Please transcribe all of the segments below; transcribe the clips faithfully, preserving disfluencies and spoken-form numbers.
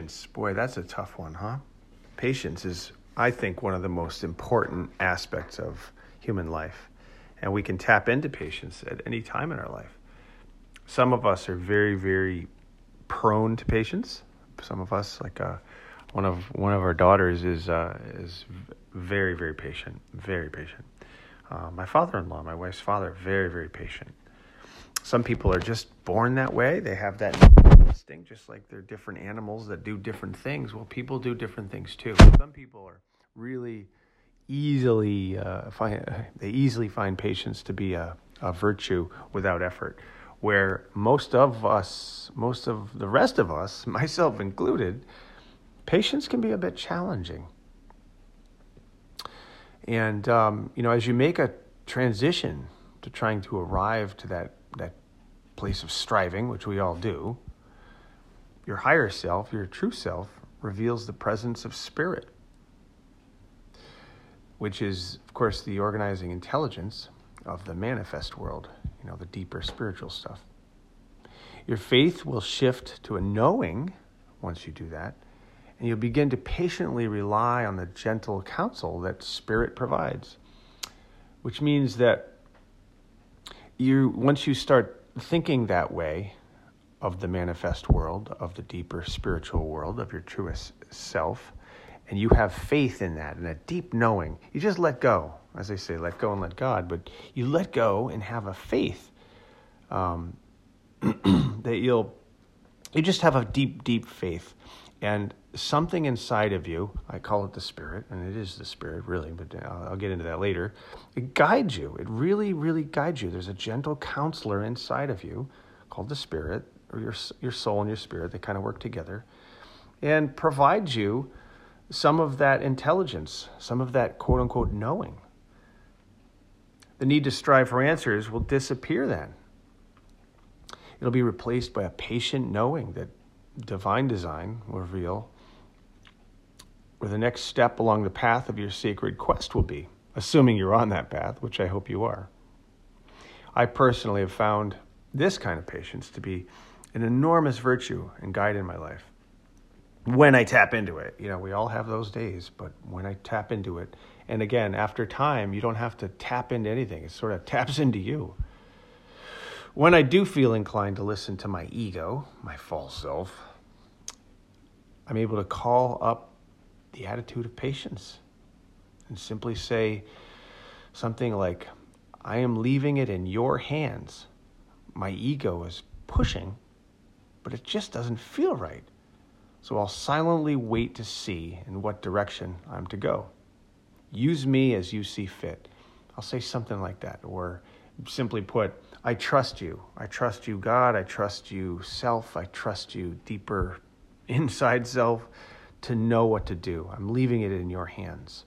Patience. Boy, that's a tough one, huh? Patience is, I think, one of the most important aspects of human life. And we can tap into patience at any time in our life. Some of us are very, very prone to patience. Some of us, like uh, one of one of our daughters, is uh, is very, very patient, very patient. Uh, my father-in-law, my wife's father, very, very patient. Some people are just born that way. They have that instinct, just like they're different animals that do different things. Well, people do different things too. Some people are really easily uh, find they easily find patience to be a, a virtue without effort. Where most of us, most of the rest of us, myself included, patience can be a bit challenging. And um, you know, as you make a transition to trying to arrive to that that place of striving, which we all do, your higher self, your true self, reveals the presence of spirit, which is, of course, the organizing intelligence of the manifest world, you know, the deeper spiritual stuff. Your faith will shift to a knowing once you do that, and you'll begin to patiently rely on the gentle counsel that spirit provides, which means that You once you start thinking that way of the manifest world, of the deeper spiritual world, of your truest self, and you have faith in that and a deep knowing, you just let go. As they say, let go and let God, but you let go and have a faith um, that you'll, you just have a deep, deep faith. And something inside of you, I call it the spirit, and it is the spirit really, but I'll get into that later, it guides you. It really, really guides you. There's a gentle counselor inside of you called the spirit, or your your soul and your spirit. They kind of work together and provides you some of that intelligence, some of that quote-unquote knowing. The need to strive for answers will disappear then. It'll be replaced by a patient knowing that divine design will reveal where the next step along the path of your sacred quest will be, assuming you're on that path, which I hope you are. I personally have found this kind of patience to be an enormous virtue and guide in my life. When I tap into it, you know, we all have those days, but when I tap into it, and again, after time, you don't have to tap into anything. It sort of taps into you. When I do feel inclined to listen to my ego, my false self, I'm able to call up the attitude of patience and simply say something like, I am leaving it in your hands. My ego is pushing, but it just doesn't feel right. So I'll silently wait to see in what direction I'm to go. Use me as you see fit. I'll say something like that, or simply put, I trust you. I trust you, God. I trust you, self. I trust you, deeper inside self, to know what to do. I'm leaving it in your hands.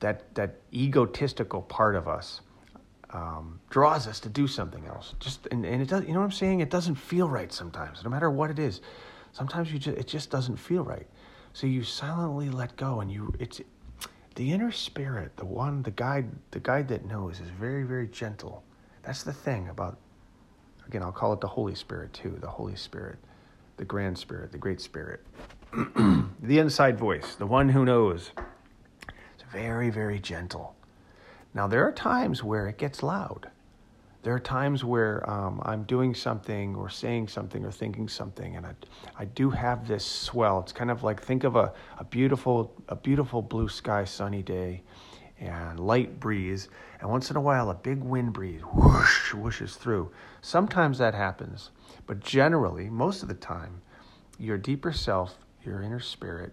That that egotistical part of us um, draws us to do something else. Just and, and it does. You know what I'm saying? It doesn't feel right sometimes, no matter what it is. Sometimes you just, it just doesn't feel right. So you silently let go, and you it's the inner spirit, the one, the guide, the guide that knows, is very, very gentle. That's the thing about, again, I'll call it the Holy Spirit too, the Holy Spirit, the Grand Spirit, the Great Spirit, the inside voice, the one who knows. It's very, very gentle. Now, there are times where it gets loud. There are times where um, I'm doing something or saying something or thinking something, and I, I do have this swell. It's kind of like, think of a, a beautiful, a beautiful blue sky, sunny day, and light breeze, and once in a while a big wind breeze whoosh, whooshes through. Sometimes that happens, but generally, most of the time, your deeper self, your inner spirit,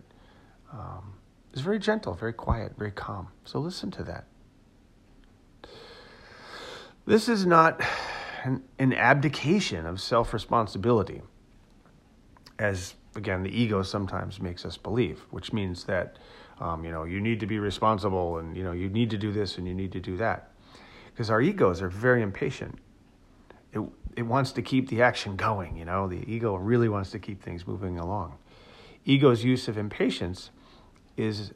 um, is very gentle, very quiet, very calm. So listen to that. This is not an, an abdication of self-responsibility, as, again, the ego sometimes makes us believe, which means that Um, you know, you need to be responsible, and, you know, you need to do this and you need to do that. Because our egos are very impatient. It it wants to keep the action going, you know. The ego really wants to keep things moving along. Ego's use of impatience is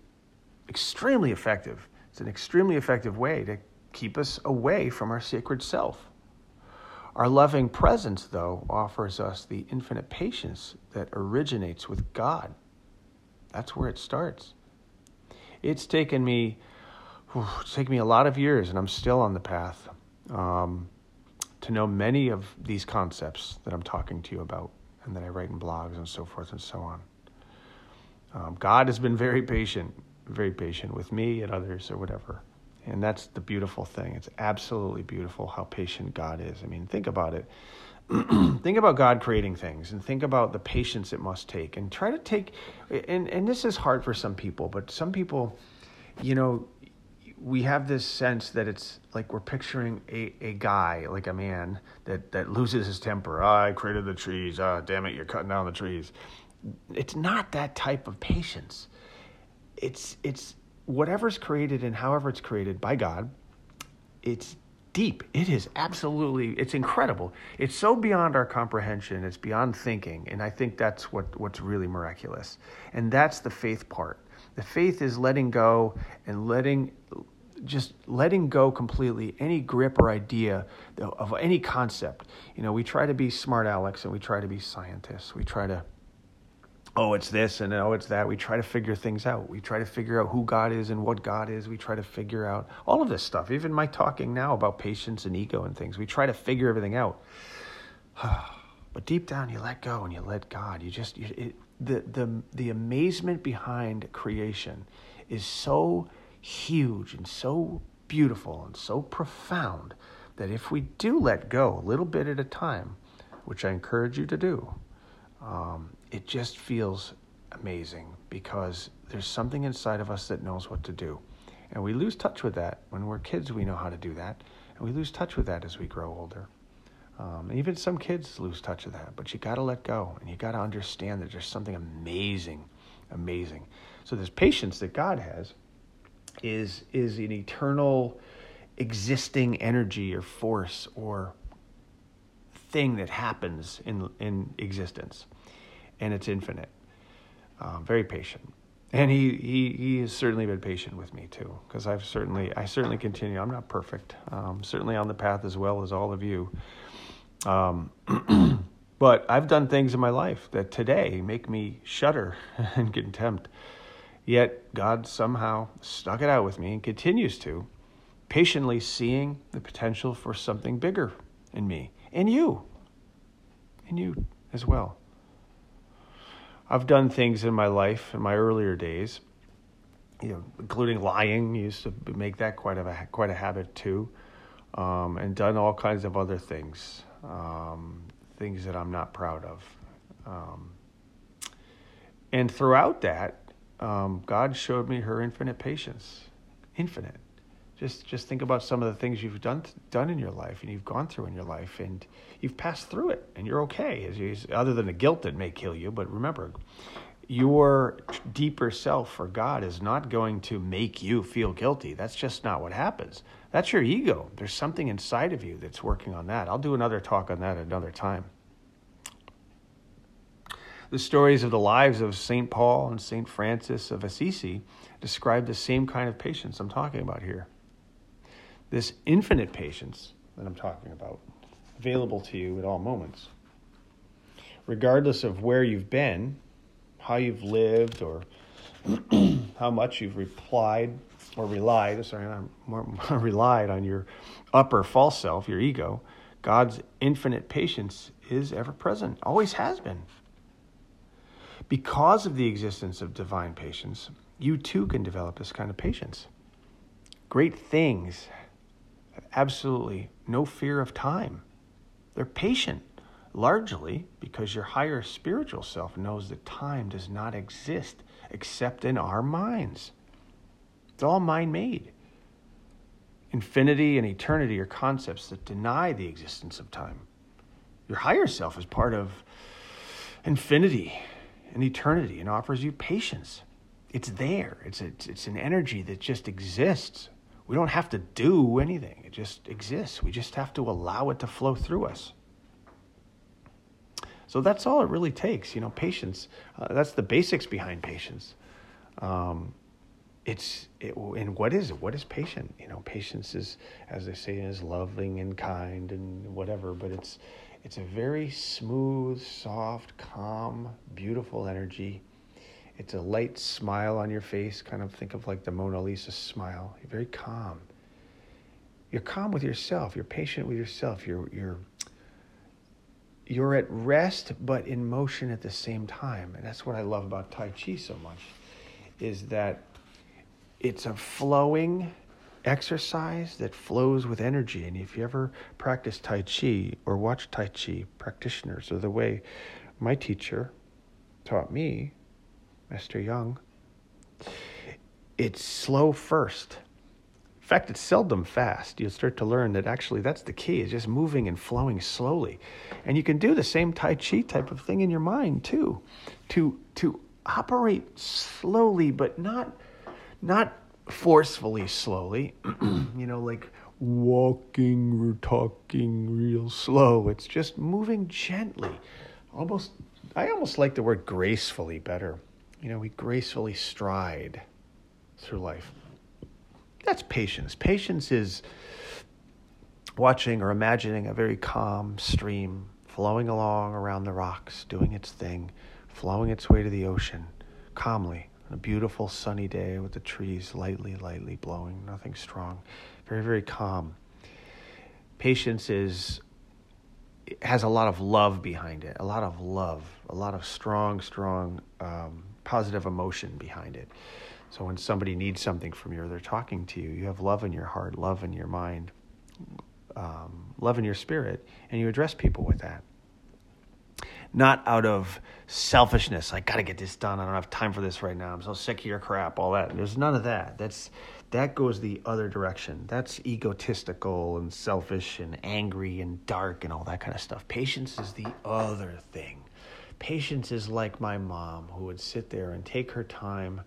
extremely effective. It's an extremely effective way to keep us away from our sacred self. Our loving presence, though, offers us the infinite patience that originates with God. That's where it starts. It's taken me, it's taken me a lot of years, and I'm still on the path, um, to know many of these concepts that I'm talking to you about and that I write in blogs and so forth and so on. Um, God has been very patient, very patient with me and others or whatever. And that's the beautiful thing. It's absolutely beautiful how patient God is. I mean, think about it. Think about God creating things, and think about the patience it must take. And try to take, and, and this is hard for some people, but some people, you know, we have this sense that it's like we're picturing a, a guy, like a man, that, that loses his temper. Oh, I created the trees. Oh, damn it, you're cutting down the trees. It's not that type of patience. It's it's... Whatever's created and however it's created by God, it's deep. It is absolutely, it's incredible. It's so beyond our comprehension. It's beyond thinking. And I think that's what, what's really miraculous. And that's the faith part. The faith is letting go and letting, just letting go completely any grip or idea of any concept. You know, we try to be smart Alex, and we try to be scientists. We try to oh, it's this, and oh, it's that. We try to figure things out. We try to figure out who God is and what God is. We try to figure out all of this stuff, even my talking now about patience and ego and things. We try to figure everything out. But deep down, you let go and you let God. You just you, it, the the the amazement behind creation is so huge and so beautiful and so profound that if we do let go a little bit at a time, which I encourage you to do, um, it just feels amazing, because there's something inside of us that knows what to do. And we lose touch with that. When we're kids, we know how to do that. And we lose touch with that as we grow older. Um, and even some kids lose touch with that. But you got to let go. And you got to understand that there's something amazing, amazing. So this patience that God has is, is an eternal existing energy or force or thing that happens in, in existence. And it's infinite, um, very patient, and he, he he has certainly been patient with me too, because I've certainly I certainly continue. I'm not perfect, um, certainly on the path as well as all of you, um, but I've done things in my life that today make me shudder in contempt. Yet God somehow stuck it out with me and continues to, patiently seeing the potential for something bigger in me and you, and you as well. I've done things in my life in my earlier days, you know, including lying. I used to make that quite a quite a habit too, um, and done all kinds of other things, um, things that I'm not proud of. Um, and throughout that, um, God showed me her infinite patience, infinite. Just just think about some of the things you've done done in your life and you've gone through in your life, and you've passed through it, and you're okay, as you, other than the guilt that may kill you. But remember, your deeper self for God is not going to make you feel guilty. That's just not what happens. That's your ego. There's something inside of you that's working on that. I'll do another talk on that another time. The stories of the lives of Saint Paul and Saint Francis of Assisi describe the same kind of patience I'm talking about here. This infinite patience that I'm talking about, available to you at all moments. Regardless of where you've been, how you've lived, or how much you've replied or relied, sorry, I'm more, more relied on your upper false self, your ego, God's infinite patience is ever present, always has been. Because of the existence of divine patience, you too can develop this kind of patience. Great things absolutely no fear of time. They're patient, largely because your higher spiritual self knows that time does not exist except in our minds. It's all mind-made. Infinity and eternity are concepts that deny the existence of time. Your higher self is part of infinity and eternity and offers you patience. It's there. It's, a, it's an energy that just exists. We don't have to do anything. It just exists. We just have to allow it to flow through us. So that's all it really takes, you know, patience. Uh, that's the basics behind patience. Um, it's it, and what is it? What is patient? You know, patience is, as they say, is loving and kind and whatever, but it's it's a very smooth, soft, calm, beautiful energy. It's a light smile on your face, kind of think of like the Mona Lisa smile. You're very calm. You're calm with yourself. You're patient with yourself. You're you're you're at rest but in motion at the same time. And that's what I love about Tai Chi so much, is that it's a flowing exercise that flows with energy. And if you ever practice Tai Chi or watch Tai Chi practitioners, or the way my teacher taught me, Mister Young, it's slow first. In fact, it's seldom fast. You'll start to learn that actually that's the key, is just moving and flowing slowly. And you can do the same Tai Chi type of thing in your mind too, to to operate slowly, but not not forcefully slowly, you know, like walking or talking real slow. It's just moving gently. Almost, I almost like the word gracefully better. You know, we gracefully stride through life. That's patience. Patience is watching or imagining a very calm stream flowing along around the rocks, doing its thing, flowing its way to the ocean calmly on a beautiful sunny day with the trees lightly, lightly blowing, nothing strong, very, very calm. Patience is it has a lot of love behind it, a lot of love, a lot of strong, strong um, positive emotion behind it. So when somebody needs something from you, or they're talking to you, you have love in your heart, love in your mind, um, love in your spirit, and you address people with that. Not out of selfishness, I got to get this done, I don't have time for this right now, I'm so sick of your crap, all that. There's none of that. That's That goes the other direction. That's egotistical and selfish and angry and dark and all that kind of stuff. Patience is the other thing. Patience is like my mom, who would sit there and take her time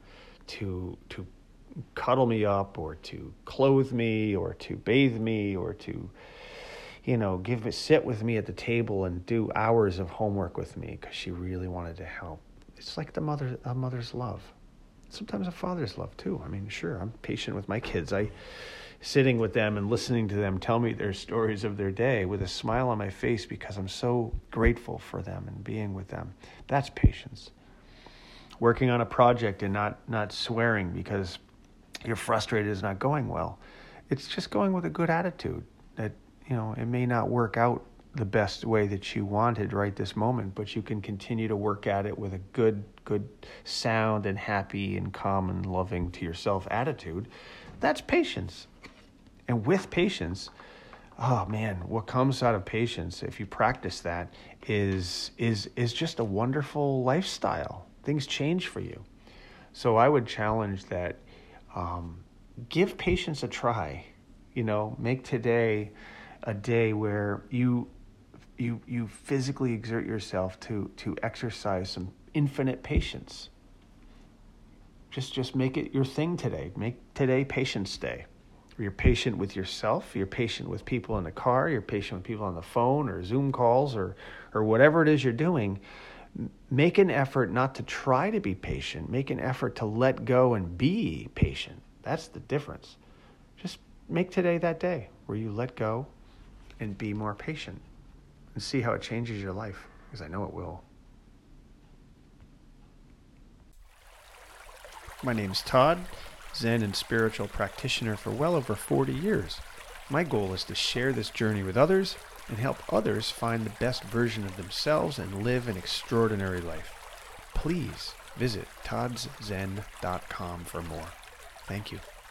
to to cuddle me up, or to clothe me, or to bathe me, or to, you know, give sit with me at the table and do hours of homework with me because she really wanted to help. It's like the mother a mother's love. Sometimes a father's love too. I mean, sure, I'm patient with my kids. I sitting with them and listening to them tell me their stories of their day with a smile on my face because I'm so grateful for them and being with them. That's patience. Working on a project and not not swearing because you're frustrated it's not going well. It's just going with a good attitude that, you know, it may not work out the best way that you wanted right this moment, but you can continue to work at it with a good, good sound and happy and calm and loving to yourself attitude. That's patience. And with patience, oh man, what comes out of patience, if you practice that, is is is just a wonderful lifestyle. Things change for you. So I would challenge that. Um, give patience a try. You know, make today a day where you You you physically exert yourself to to exercise some infinite patience. Just just make it your thing today. Make today Patience Day. You're patient with yourself. You're patient with people in the car. You're patient with people on the phone or Zoom calls or or whatever it is you're doing. Make an effort not to try to be patient. Make an effort to let go and be patient. That's the difference. Just make today that day where you let go and be more patient. And see how it changes your life, because I know it will. My name's Todd, Zen and spiritual practitioner for well over forty years. My goal is to share this journey with others and help others find the best version of themselves and live an extraordinary life. Please visit todds zen dot com for more. Thank you.